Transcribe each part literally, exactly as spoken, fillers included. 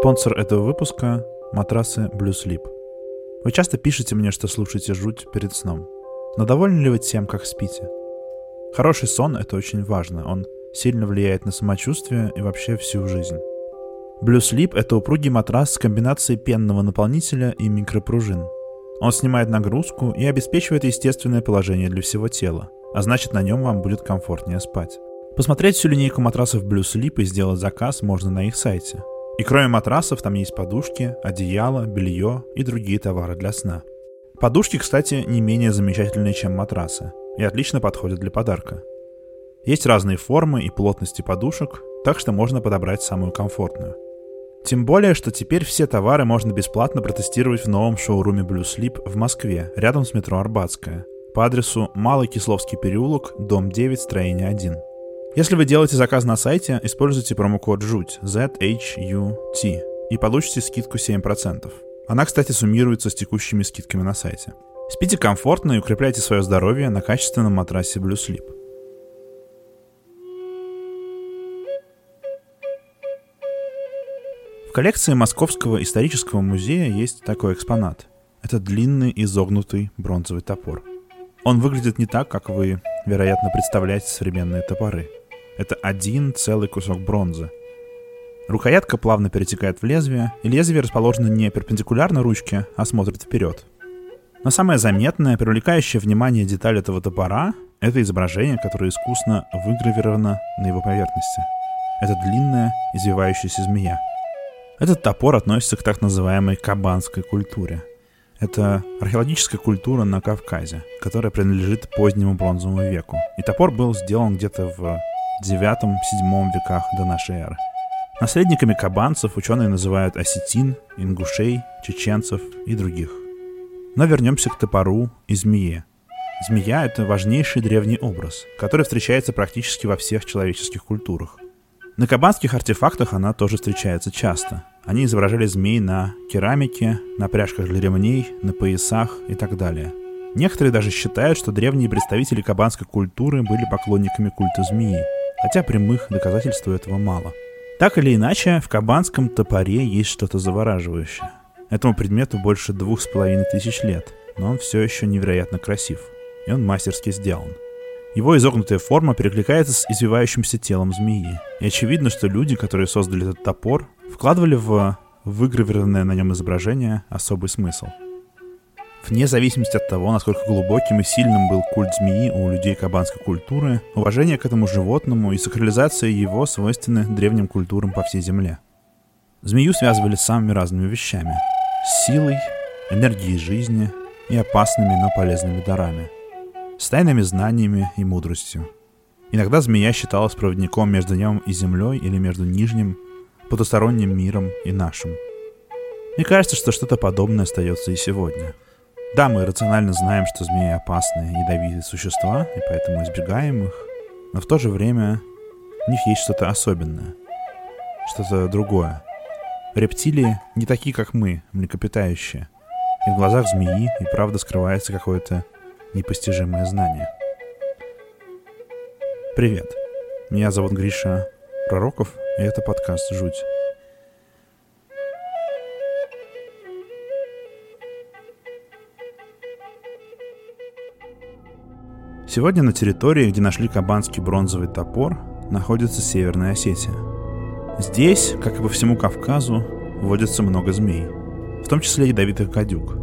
Спонсор этого выпуска – матрасы Blue Sleep. Вы часто пишете мне, что слушаете жуть перед сном. Но довольны ли вы тем, как спите? Хороший сон – это очень важно. Он сильно влияет на самочувствие и вообще всю жизнь. Blue Sleep – это упругий матрас с комбинацией пенного наполнителя и микропружин. Он снимает нагрузку и обеспечивает естественное положение для всего тела, а значит, на нем вам будет комфортнее спать. Посмотреть всю линейку матрасов Blue Sleep и сделать заказ можно на их сайте. И кроме матрасов, там есть подушки, одеяло, белье и другие товары для сна. Подушки, кстати, не менее замечательные, чем матрасы, и отлично подходят для подарка. Есть разные формы и плотности подушек, так что можно подобрать самую комфортную. Тем более, что теперь все товары можно бесплатно протестировать в новом шоуруме Blue Sleep в Москве, рядом с метро Арбатская, по адресу Малый Кисловский переулок, дом девять, строение один. Если вы делаете заказ на сайте, используйте промокод ЖУТЬ, зет эйч ю ти, и получите скидку семь процентов. Она, кстати, суммируется с текущими скидками на сайте. Спите комфортно и укрепляйте свое здоровье на качественном матрасе Blue Sleep. В коллекции Московского исторического музея есть такой экспонат. Это длинный изогнутый бронзовый топор. Он выглядит не так, как вы, вероятно, представляете современные топоры. Это один целый кусок бронзы. Рукоятка плавно перетекает в лезвие, и лезвие расположено не перпендикулярно ручке, а смотрит вперед. Но самая заметная, привлекающая внимание деталь этого топора — это изображение, которое искусно выгравировано на его поверхности. Это длинная, извивающаяся змея. Этот топор относится к так называемой кабанской культуре. Это археологическая культура на Кавказе, которая принадлежит позднему бронзовому веку. И топор был сделан где-то в девятом-седьмом веках до нашей эры. Наследниками кабанцев ученые называют осетин, ингушей, чеченцев и других. Но вернемся к топору и змее. Змея — это важнейший древний образ, который встречается практически во всех человеческих культурах. На кабанских артефактах она тоже встречается часто. Они изображали змей на керамике, на пряжках для ремней, на поясах и так далее. Некоторые даже считают, что древние представители кабанской культуры были поклонниками культа змеи, хотя прямых доказательств этого мало. Так или иначе, в кабанском топоре есть что-то завораживающее. Этому предмету больше двух с половиной тысяч лет, но он все еще невероятно красив, и он мастерски сделан. Его изогнутая форма перекликается с извивающимся телом змеи, и очевидно, что люди, которые создали этот топор, вкладывали в выгравированное на нем изображение особый смысл. Вне зависимости от того, насколько глубоким и сильным был культ змеи у людей кабанской культуры, уважение к этому животному и сакрализация его свойственны древним культурам по всей земле. Змею связывали с самыми разными вещами – с силой, энергией жизни и опасными, но полезными дарами, с тайными знаниями и мудростью. Иногда змея считалась проводником между небом и землей или между нижним, потусторонним миром и нашим. Мне кажется, что что-то подобное остается и сегодня. Да, мы рационально знаем, что змеи опасные, ядовитые существа, и поэтому избегаем их, но в то же время у них есть что-то особенное, что-то другое. Рептилии не такие, как мы, млекопитающие, и в глазах змеи и правда скрывается какое-то непостижимое знание. Привет, меня зовут Гриша Пророков, и это подкаст «Жуть». Сегодня на территории, где нашли кабанский бронзовый топор, находится Северная Осетия. Здесь, как и по всему Кавказу, водится много змей, в том числе ядовитых гадюк.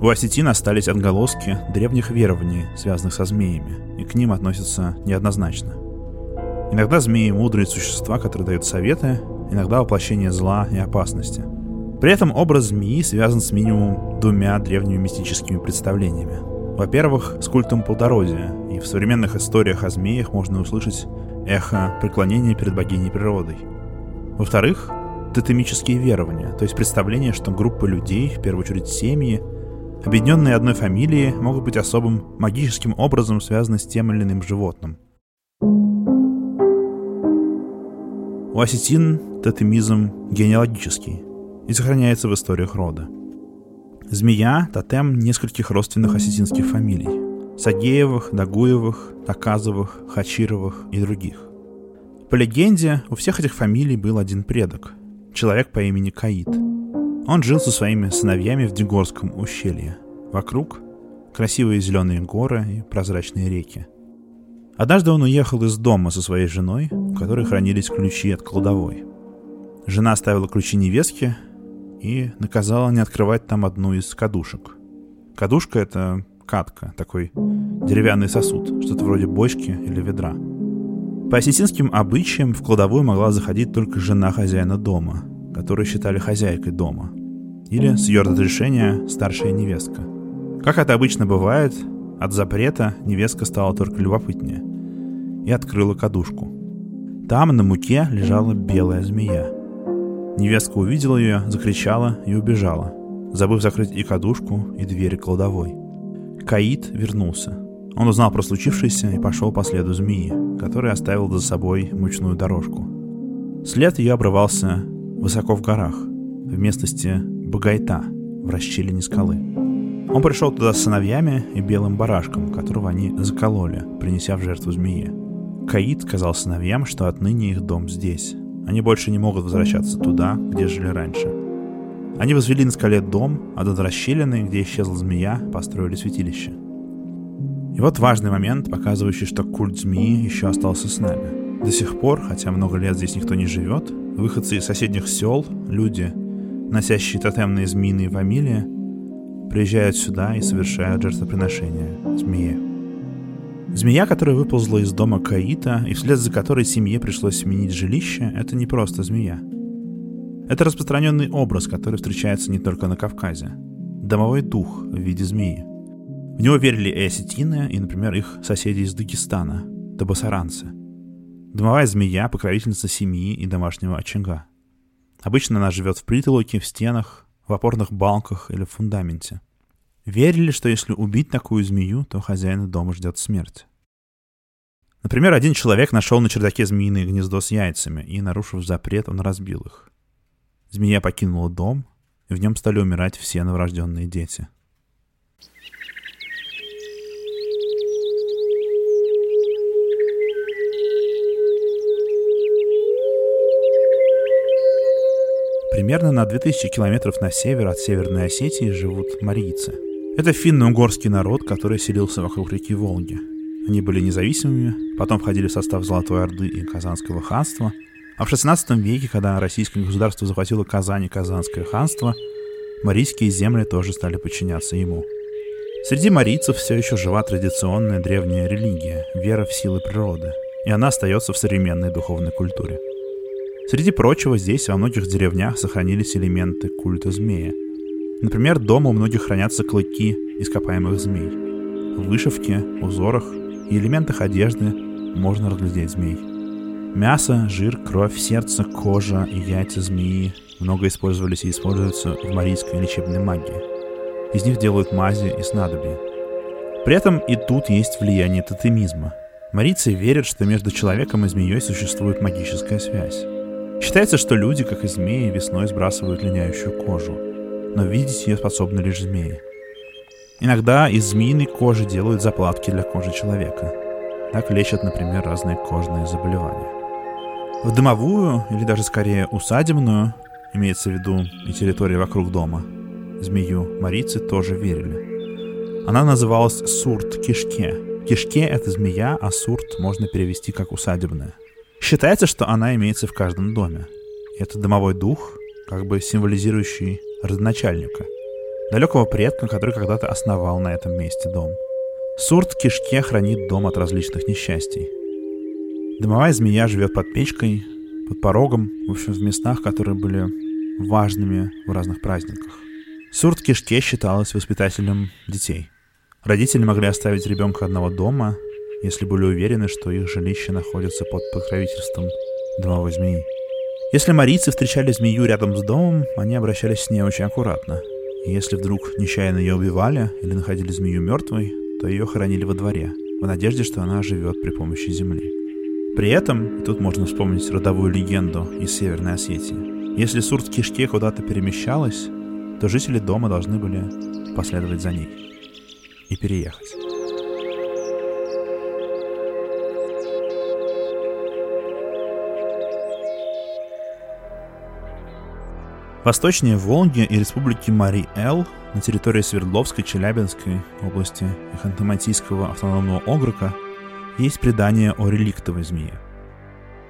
У осетин остались отголоски древних верований, связанных со змеями, и к ним относятся неоднозначно. Иногда змеи — мудрые существа, которые дают советы, иногда воплощение зла и опасности. При этом образ змеи связан с минимум двумя древними мистическими представлениями. Во-первых, с культом плодородия, и в современных историях о змеях можно услышать эхо преклонения перед богиней природой. Во-вторых, тотемические верования, то есть представление, что группа людей, в первую очередь семьи, объединенные одной фамилией, могут быть особым магическим образом связаны с тем или иным животным. У осетин тотемизм генеалогический и сохраняется в историях рода. Змея — тотем нескольких родственных осетинских фамилий – Сагеевых, Дагуевых, Таказовых, Хачировых и других. По легенде, у всех этих фамилий был один предок – человек по имени Каит. Он жил со своими сыновьями в Дигорском ущелье. Вокруг красивые зеленые горы и прозрачные реки. Однажды он уехал из дома со своей женой, у которой хранились ключи от кладовой. Жена оставила ключи невестке и наказала не открывать там одну из кадушек. Кадушка — это катка, такой деревянный сосуд, что-то вроде бочки или ведра. По осетинским обычаям в кладовую могла заходить только жена хозяина дома, которую считали хозяйкой дома, или, с ее разрешения, старшая невестка. Как это обычно бывает, от запрета невестка стала только любопытнее и открыла кадушку. Там на муке лежала белая змея. Невестка увидела ее, закричала и убежала, забыв закрыть и кадушку, и двери кладовой. Каит вернулся. Он узнал про случившееся и пошел по следу змеи, который оставил за собой мучную дорожку. След ее обрывался высоко в горах, в местности Багайта, в расщелине скалы. Он пришел туда с сыновьями и белым барашком, которого они закололи, принеся в жертву змее. Каит сказал сыновьям, что отныне их дом здесь. Они больше не могут возвращаться туда, где жили раньше. Они возвели на скале дом, а над расщелиной, где исчезла змея, построили святилище. И вот важный момент, показывающий, что культ змеи еще остался с нами. До сих пор, хотя много лет здесь никто не живет, выходцы из соседних сел, люди, носящие тотемные змеиные фамилии, приезжают сюда и совершают жертвоприношение змее. Змея, которая выползла из дома Каита, и вслед за которой семье пришлось сменить жилище, это не просто змея. Это распространенный образ, который встречается не только на Кавказе. Домовой дух в виде змеи. В него верили и осетины, и, например, их соседи из Дагестана, табасаранцы. Домовая змея — покровительница семьи и домашнего очага. Обычно она живет в притолоке, в стенах, в опорных балках или в фундаменте. Верили, что если убить такую змею, то хозяина дома ждет смерть. Например, один человек нашел на чердаке змеиное гнездо с яйцами, и, нарушив запрет, он разбил их. Змея покинула дом, и в нем стали умирать все новорожденные дети. Примерно на две тысячи километров на север от Северной Осетии живут марийцы. Это финно-угорский народ, который селился вокруг реки Волги. Они были независимыми, потом входили в состав Золотой Орды и Казанского ханства, а в шестнадцатом веке, когда российское государство захватило Казань и Казанское ханство, марийские земли тоже стали подчиняться ему. Среди марийцев все еще жива традиционная древняя религия, вера в силы природы, и она остается в современной духовной культуре. Среди прочего, здесь во многих деревнях сохранились элементы культа змея. Например, дома у многих хранятся клыки ископаемых змей. В вышивке, узорах и элементах одежды можно разглядеть змей. Мясо, жир, кровь, сердце, кожа и яйца змеи много использовались и используются в марийской лечебной магии. Из них делают мази и снадобья. При этом и тут есть влияние тотемизма. Марийцы верят, что между человеком и змеей существует магическая связь. Считается, что люди, как и змеи, весной сбрасывают линяющую кожу, но видеть ее способны лишь змеи. Иногда из змеиной кожи делают заплатки для кожи человека. Так лечат, например, разные кожные заболевания. В домовую, или даже скорее усадебную, имеется в виду и территория вокруг дома, змею марийцы тоже верили. Она называлась сурт-кишке. Кишке — это змея, а сурт можно перевести как усадебная. Считается, что она имеется в каждом доме. Это домовой дух, как бы символизирующий родоначальника, далекого предка, который когда-то основал на этом месте дом. Сурт-кишке хранит дом от различных несчастий. Домовая змея живет под печкой, под порогом, в общем, в местах, которые были важными в разных праздниках. Сурт-кишке считалась воспитателем детей. Родители могли оставить ребенка одного дома, если были уверены, что их жилище находится под покровительством домовой змеи. Если марийцы встречали змею рядом с домом, они обращались с ней очень аккуратно. И если вдруг нечаянно ее убивали или находили змею мертвой, то ее хоронили во дворе, в надежде, что она оживет при помощи земли. При этом, и тут можно вспомнить родовую легенду из Северной Осетии, если сурт-кишке куда-то перемещалась, то жители дома должны были последовать за ней и переехать. Восточнее Волги и республики Марий Эл, на территории Свердловской, Челябинской области и Ханты-Мансийского автономного округа есть предание о реликтовой змее.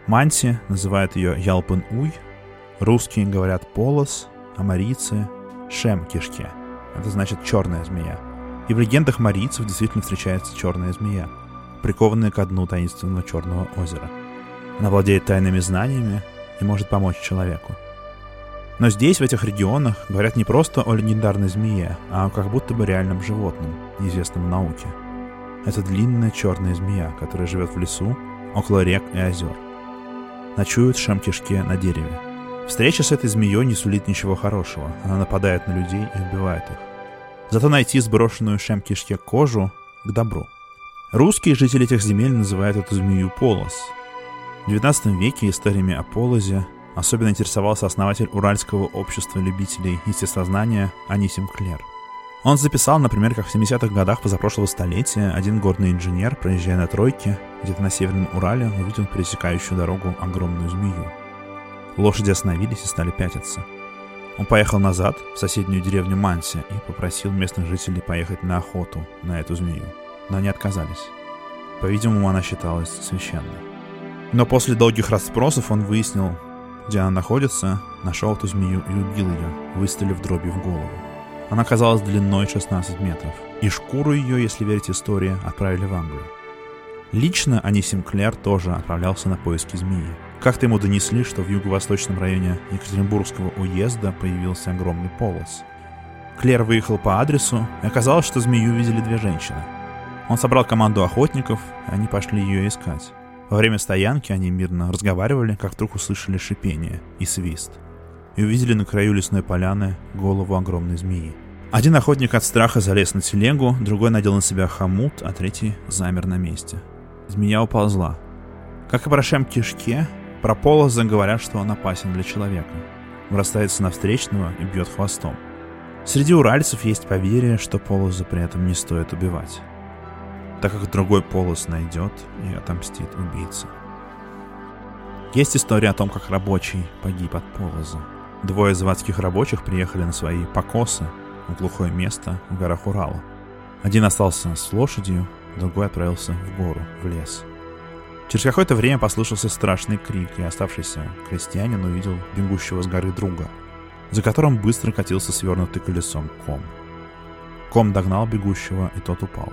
Манси называют ее Ялпын-Уй, русские говорят Полос, а марийцы — Шемкишке, это значит черная змея. И в легендах марийцев действительно встречается черная змея, прикованная ко дну таинственного черного озера. Она владеет тайными знаниями и может помочь человеку. Но здесь, в этих регионах, говорят не просто о легендарной змее, а о как будто бы реальном животном, неизвестном науке. Это длинная черная змея, которая живет в лесу, около рек и озер. Ночует в Шемкишке на дереве. Встреча с этой змеей не сулит ничего хорошего, она нападает на людей и убивает их. Зато найти сброшенную в Шемкишке кожу к добру. Русские жители этих земель называют эту змею Полос. В девятнадцатом веке историями о Полозе особенно интересовался основатель Уральского общества любителей естествознания Анисим Клер. Он записал, например, как в семидесятых годах позапрошлого столетия один горный инженер, проезжая на тройке, где-то на Северном Урале, увидел пересекающую дорогу огромную змею. Лошади остановились и стали пятиться. Он поехал назад, в соседнюю деревню Манси, и попросил местных жителей поехать на охоту на эту змею, но они отказались. По-видимому, она считалась священной. Но после долгих расспросов он выяснил, где она находится, нашел эту змею и убил ее, выстрелив дробью в голову. Она оказалась длиной шестнадцать метров, и шкуру ее, если верить истории, отправили в Англию. Лично Анисим Клер тоже отправлялся на поиски змеи. Как-то ему донесли, что в юго-восточном районе Екатеринбургского уезда появился огромный полос. Клер выехал по адресу, и оказалось, что змею видели две женщины. Он собрал команду охотников, и они пошли ее искать. Во время стоянки они мирно разговаривали, как вдруг услышали шипение и свист. И увидели на краю лесной поляны голову огромной змеи. Один охотник от страха залез на телегу, другой надел на себя хомут, а третий замер на месте. Змея уползла. Как и про Шемкишке, про Полоза говорят, что он опасен для человека. Бросается на встречного и бьет хвостом. Среди уральцев есть поверье, что Полоза при этом не стоит убивать, так как другой Полос найдет и отомстит убийце. Есть история о том, как рабочий погиб от Полоза. Двое заводских рабочих приехали на свои покосы в глухое место в горах Урала. Один остался с лошадью, другой отправился в гору, в лес. Через какое-то время послышался страшный крик, и оставшийся крестьянин увидел бегущего с горы друга, за которым быстро катился свернутый колесом ком. Ком догнал бегущего, и тот упал.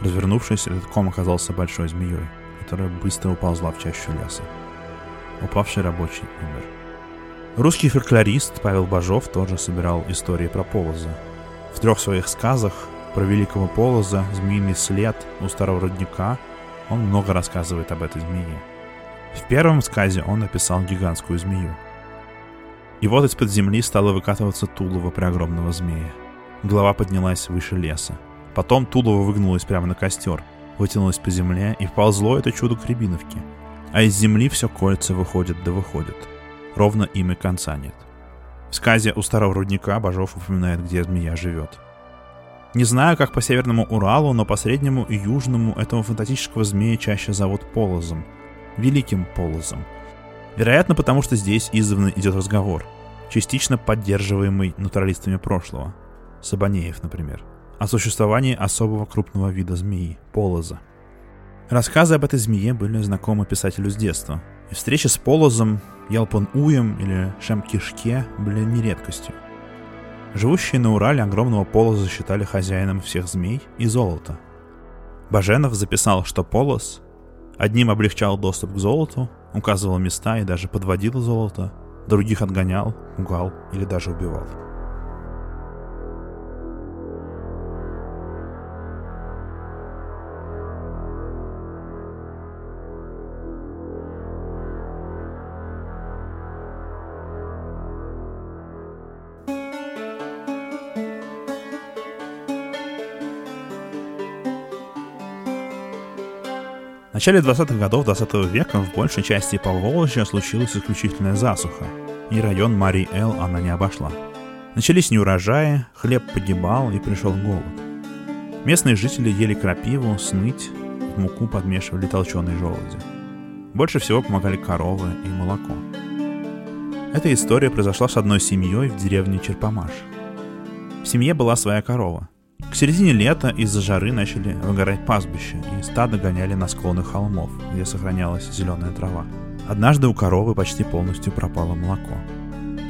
Развернувшись, этот ком оказался большой змеей, которая быстро уползла в чащу леса. Упавший рабочий умер. Русский фольклорист Павел Бажов тоже собирал истории про Полоза. В трех своих сказах про Великого Полоза, змеиный след у старого родника, он много рассказывает об этой змее. В первом сказе он описал гигантскую змею. И вот из-под земли стало выкатываться тулово преогромного змея. Голова поднялась выше леса. Потом тулово выгнулось прямо на костер, вытянулось по земле, и вползло это чудо к Рябиновке. А из земли все кольца выходит да выходит. Ровно им и конца нет. В сказе «У старого рудника» Бажов упоминает, где змея живет. Не знаю, как по Северному Уралу, но по Среднему и Южному этого фантастического змея чаще зовут Полозом. Великим Полозом. Вероятно, потому что здесь издавна идет разговор, частично поддерживаемый натуралистами прошлого. Сабанеев, например. О существовании особого крупного вида змеи – полоза. Рассказы об этой змее были знакомы писателю с детства, и встречи с полозом, Ялпын-Уем или Шемкишке были не редкостью. Живущие на Урале огромного полоза считали хозяином всех змей и золота. Баженов записал, что полоз одним облегчал доступ к золоту, указывал места и даже подводил золото, других отгонял, пугал или даже убивал. В начале двадцатых годов двадцатого века в большей части Поволжья случилась исключительная засуха, и район Марий Эл она не обошла. Начались неурожаи, хлеб погибал и пришел голод. Местные жители ели крапиву, сныть, в муку подмешивали толченые желуди. Больше всего помогали коровы и молоко. Эта история произошла с одной семьей в деревне Черпомаш. В семье была своя корова. К середине лета из-за жары начали выгорать пастбища, и стадо гоняли на склоны холмов, где сохранялась зеленая трава. Однажды у коровы почти полностью пропало молоко.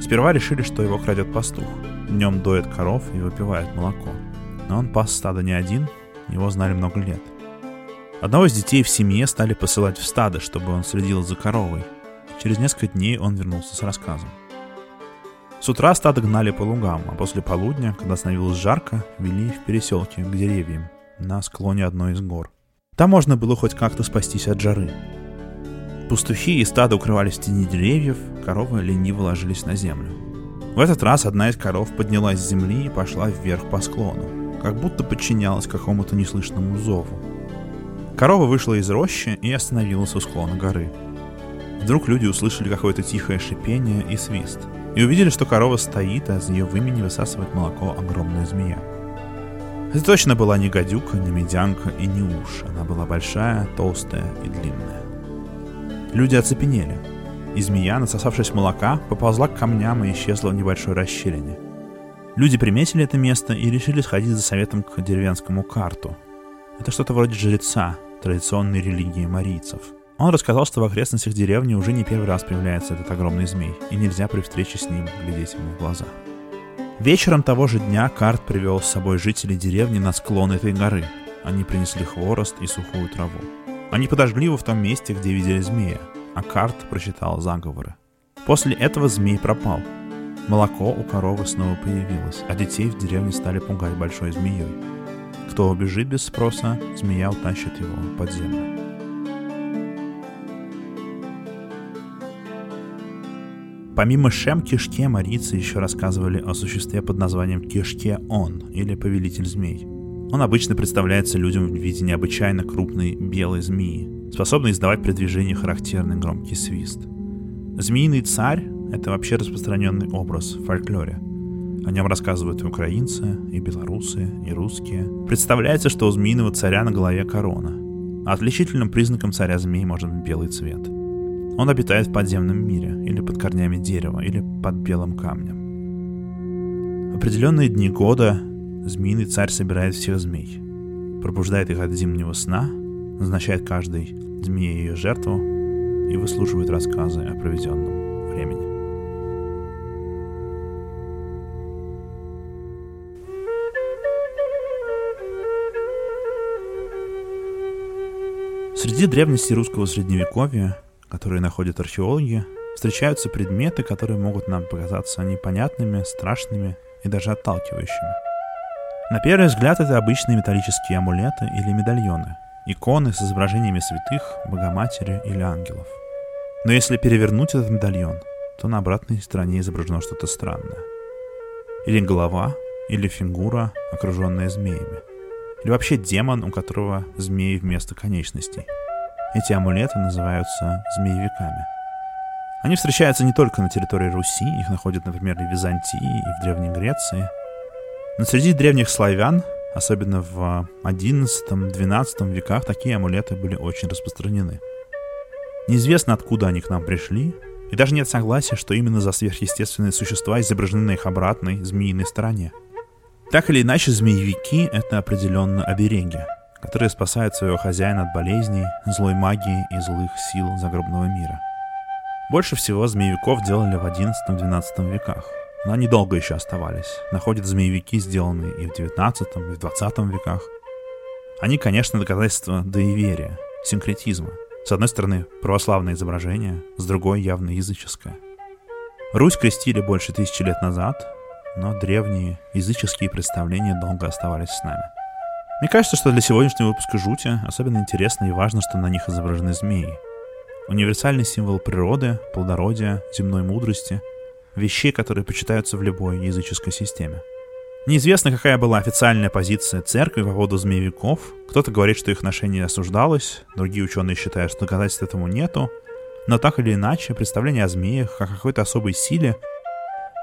Сперва решили, что его крадет пастух. Днем доит коров и выпивает молоко. Но он пас стадо не один, его знали много лет. Одного из детей в семье стали посылать в стадо, чтобы он следил за коровой. Через несколько дней он вернулся с рассказом. С утра стадо гнали по лугам, а после полудня, когда становилось жарко, вели в переселке к деревьям на склоне одной из гор. Там можно было хоть как-то спастись от жары. Пастухи и стадо укрывались в тени деревьев, коровы лениво ложились на землю. В этот раз одна из коров поднялась с земли и пошла вверх по склону, как будто подчинялась какому-то неслышному зову. Корова вышла из рощи и остановилась у склона горы. Вдруг люди услышали какое-то тихое шипение и свист, и увидели, что корова стоит, а из ее вымени высасывает молоко огромная змея. Это точно была не гадюка, не медянка и не уж. Она была большая, толстая и длинная. Люди оцепенели, и змея, насосавшись молока, поползла к камням и исчезла в небольшой расщелине. Люди приметили это место и решили сходить за советом к деревенскому карту. Это что-то вроде жреца традиционной религии марийцев. Он рассказал, что в окрестностях деревни уже не первый раз появляется этот огромный змей, и нельзя при встрече с ним глядеть ему в глаза. Вечером того же дня Карт привел с собой жителей деревни на склон этой горы. Они принесли хворост и сухую траву. Они подожгли его в том месте, где видели змея, а Карт прочитал заговоры. После этого змей пропал. Молоко у коровы снова появилось, а детей в деревне стали пугать большой змеей. Кто убежит без спроса, змея утащит его под землю. Помимо Шемкишке, марийцы еще рассказывали о существе под названием Кишке-он, или повелитель змей. Он обычно представляется людям в виде необычайно крупной белой змеи, способной издавать при движении характерный громкий свист. Змеиный царь — это вообще распространенный образ в фольклоре. О нем рассказывают и украинцы, и белорусы, и русские. Представляется, что у змеиного царя на голове корона. А отличительным признаком царя змей может быть белый цвет. Он обитает в подземном мире, или под корнями дерева, или под белым камнем. В определенные дни года змеиный царь собирает всех змей, пробуждает их от зимнего сна, назначает каждой змее ее жертву и выслушивает рассказы о проведенном времени. Среди древностей русского средневековья, которые находят археологи, встречаются предметы, которые могут нам показаться непонятными, страшными и даже отталкивающими. На первый взгляд это обычные металлические амулеты или медальоны, иконы с изображениями святых, Богоматери или ангелов. Но если перевернуть этот медальон, то на обратной стороне изображено что-то странное. Или голова, или фигура, окруженная змеями. Или вообще демон, у которого змеи вместо конечностей. Эти амулеты называются змеевиками. Они встречаются не только на территории Руси, их находят, например, и в Византии, и в Древней Греции. Но среди древних славян, особенно в одиннадцатом-двенадцатом веках, такие амулеты были очень распространены. Неизвестно, откуда они к нам пришли, и даже нет согласия, что именно за сверхъестественные существа изображены на их обратной, змеиной стороне. Так или иначе, змеевики — это определенно обереги, которые спасают своего хозяина от болезней, злой магии и злых сил загробного мира. Больше всего змеевиков делали в одиннадцатом-двенадцатом веках, но они долго еще оставались. Находят змеевики, сделанные и в девятнадцатом, и в двадцатом веках. Они, конечно, доказательства доиверия, синкретизма. С одной стороны, православное изображение, с другой явно языческое. Русь крестили больше тысячи лет назад, но древние языческие представления долго оставались с нами. Мне кажется, что для сегодняшнего выпуска «Жути» особенно интересно и важно, что на них изображены змеи. Универсальный символ природы, плодородия, земной мудрости, вещей, которые почитаются в любой языческой системе. Неизвестно, какая была официальная позиция церкви по поводу змеевиков. Кто-то говорит, что их ношение осуждалось, другие ученые считают, что доказательств этому нету. Но так или иначе, представления о змеях как о какой-то особой силе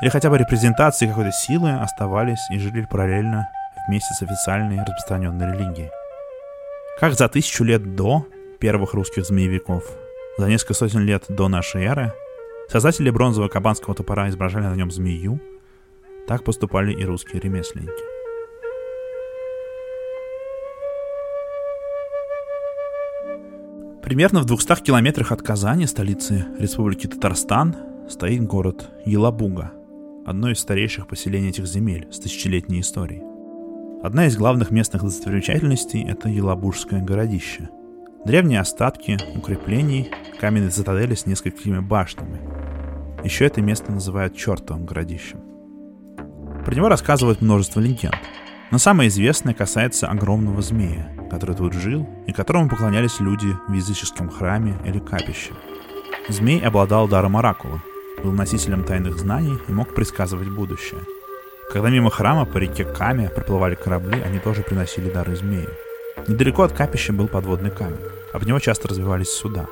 или хотя бы репрезентации какой-то силы оставались и жили параллельно вместе с официальной распространенной религией. Как за тысячу лет до первых русских змеевиков, за несколько сотен лет до нашей эры, Создатели бронзового кабанского топора изображали на нем змею. Так поступали и русские ремесленники. Примерно в двухстах километрах от Казани, столицы Республики Татарстан, стоит город Елабуга, одно из старейших поселений этих земель с тысячелетней историей. Одна из главных местных достопримечательностей – это Елабужское городище. Древние остатки укреплений, каменные цитадели с несколькими башнями. Еще это место называют Чёртовым городищем. Про него рассказывают множество легенд, но самое известное касается огромного змея, который тут жил и которому поклонялись люди в языческом храме или капище. Змей обладал даром оракула, был носителем тайных знаний и мог предсказывать будущее. Когда мимо храма по реке Каме проплывали корабли, они тоже приносили дары змею. Недалеко от капища был подводный камень, об него часто разбивались суда.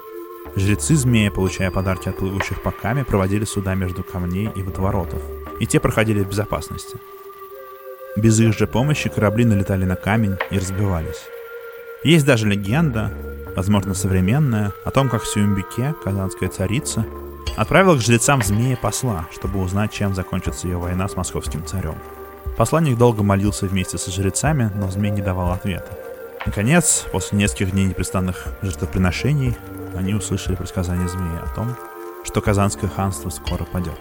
Жрецы змея, получая подарки от плывущих по Каме, проводили суда между камней и водоворотов, и те проходили в безопасности. Без их же помощи корабли налетали на камень и разбивались. Есть даже легенда, возможно современная, о том, как Сюмбике, казанская царица, отправила к жрецам змея посла, чтобы узнать, чем закончится ее война с московским царем. Посланник долго молился вместе со жрецами, но змей не давал ответа. Наконец, после нескольких дней непрестанных жертвоприношений, они услышали предсказание змея о том, что Казанское ханство скоро падет.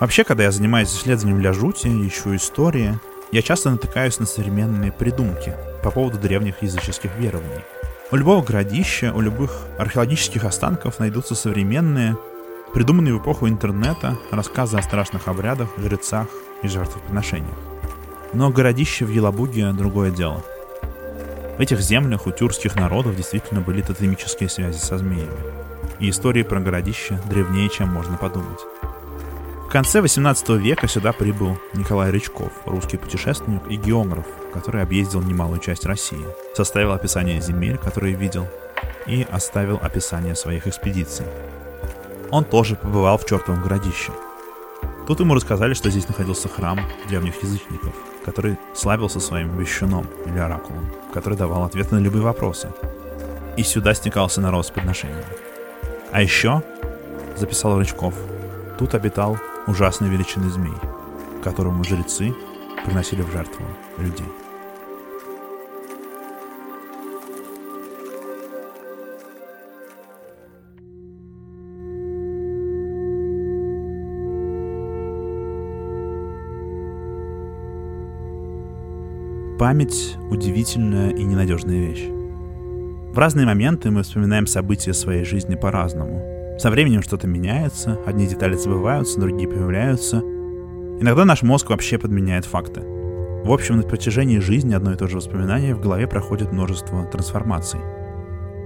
Вообще, когда я занимаюсь исследованием для жути, ищу истории, я часто натыкаюсь на современные придумки по поводу древних языческих верований. У любого городища, у любых археологических останков найдутся современные, придуманные в эпоху интернета, рассказы о страшных обрядах, жрецах и жертвоприношениях. Но городище в Елабуге – другое дело. В этих землях у тюркских народов действительно были тотемические связи со змеями. И истории про городище древнее, чем можно подумать. В конце восемнадцатого века сюда прибыл Николай Рычков, русский путешественник и географ, который объездил немалую часть России, составил описание земель, которые видел, и оставил описание своих экспедиций. Он тоже побывал в Чёртовом городище. Тут ему рассказали, что здесь находился храм древних язычников, который славился своим вещуном или оракулом, который давал ответы на любые вопросы. И сюда стекался народ с подношениями. А еще, записал Рычков, тут обитал ужасной величины змей, которому жрецы приносили в жертву людей. Память – удивительная и ненадежная вещь. В разные моменты мы вспоминаем события своей жизни по-разному. Со временем что-то меняется, одни детали забываются, другие появляются. Иногда наш мозг вообще подменяет факты. В общем, на протяжении жизни одно и то же воспоминание в голове проходит множество трансформаций.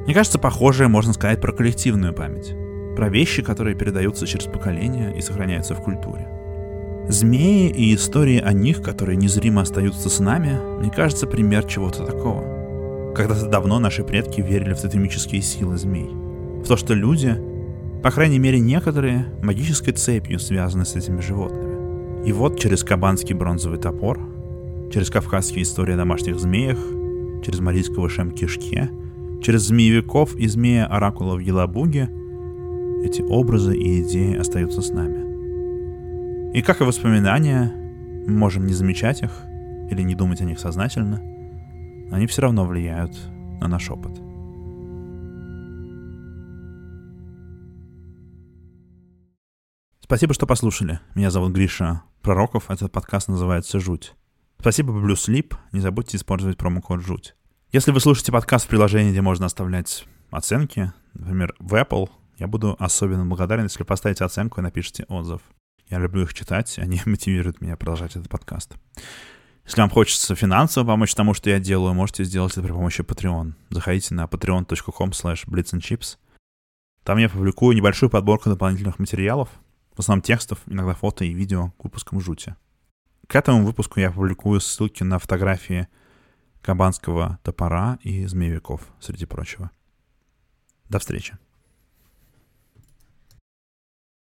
Мне кажется, похожее можно сказать про коллективную память. Про вещи, которые передаются через поколения и сохраняются в культуре. Змеи и истории о них, которые незримо остаются с нами, мне кажется, пример чего-то такого. Когда-то давно наши предки верили в тотемические силы змей. В то, что люди, по крайней мере некоторые, магической цепью связаны с этими животными. И вот через кабанский бронзовый топор, через кавказские истории о домашних змеях, через марийского Шемкишке, через змеевиков и змея-оракула в Елабуге, эти образы и идеи остаются с нами. И как и воспоминания, мы можем не замечать их или не думать о них сознательно, они все равно влияют на наш опыт. Спасибо, что послушали. Меня зовут Гриша Пророков, этот подкаст называется «Жуть». Спасибо Blue Sleep, не забудьте использовать промокод «Жуть». Если вы слушаете подкаст в приложении, где можно оставлять оценки, например, в Apple, я буду особенно благодарен, если поставите оценку и напишите отзыв. Я люблю их читать, они мотивируют меня продолжать этот подкаст. Если вам хочется финансово помочь тому, что я делаю, можете сделать это при помощи Patreon. Заходите на patreon dot com slash blitz and chips. Там я публикую небольшую подборку дополнительных материалов, в основном текстов, иногда фото и видео к выпускам «Жути». К этому выпуску я публикую ссылки на фотографии кабанского топора и змеевиков, среди прочего. До встречи.